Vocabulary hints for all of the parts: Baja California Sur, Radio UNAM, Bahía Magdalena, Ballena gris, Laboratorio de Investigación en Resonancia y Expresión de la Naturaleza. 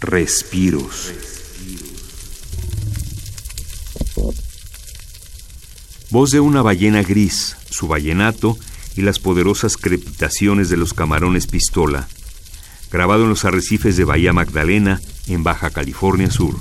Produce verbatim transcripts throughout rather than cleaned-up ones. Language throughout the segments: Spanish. Respiros. Voz de una ballena gris, su vallenato y las poderosas crepitaciones de los camarones pistola, grabado en los arrecifes de Bahía Magdalena, en Baja California Sur.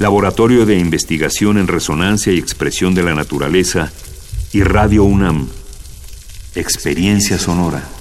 Laboratorio de Investigación en Resonancia y Expresión de la Naturaleza y Radio UNAM. Experiencia sonora.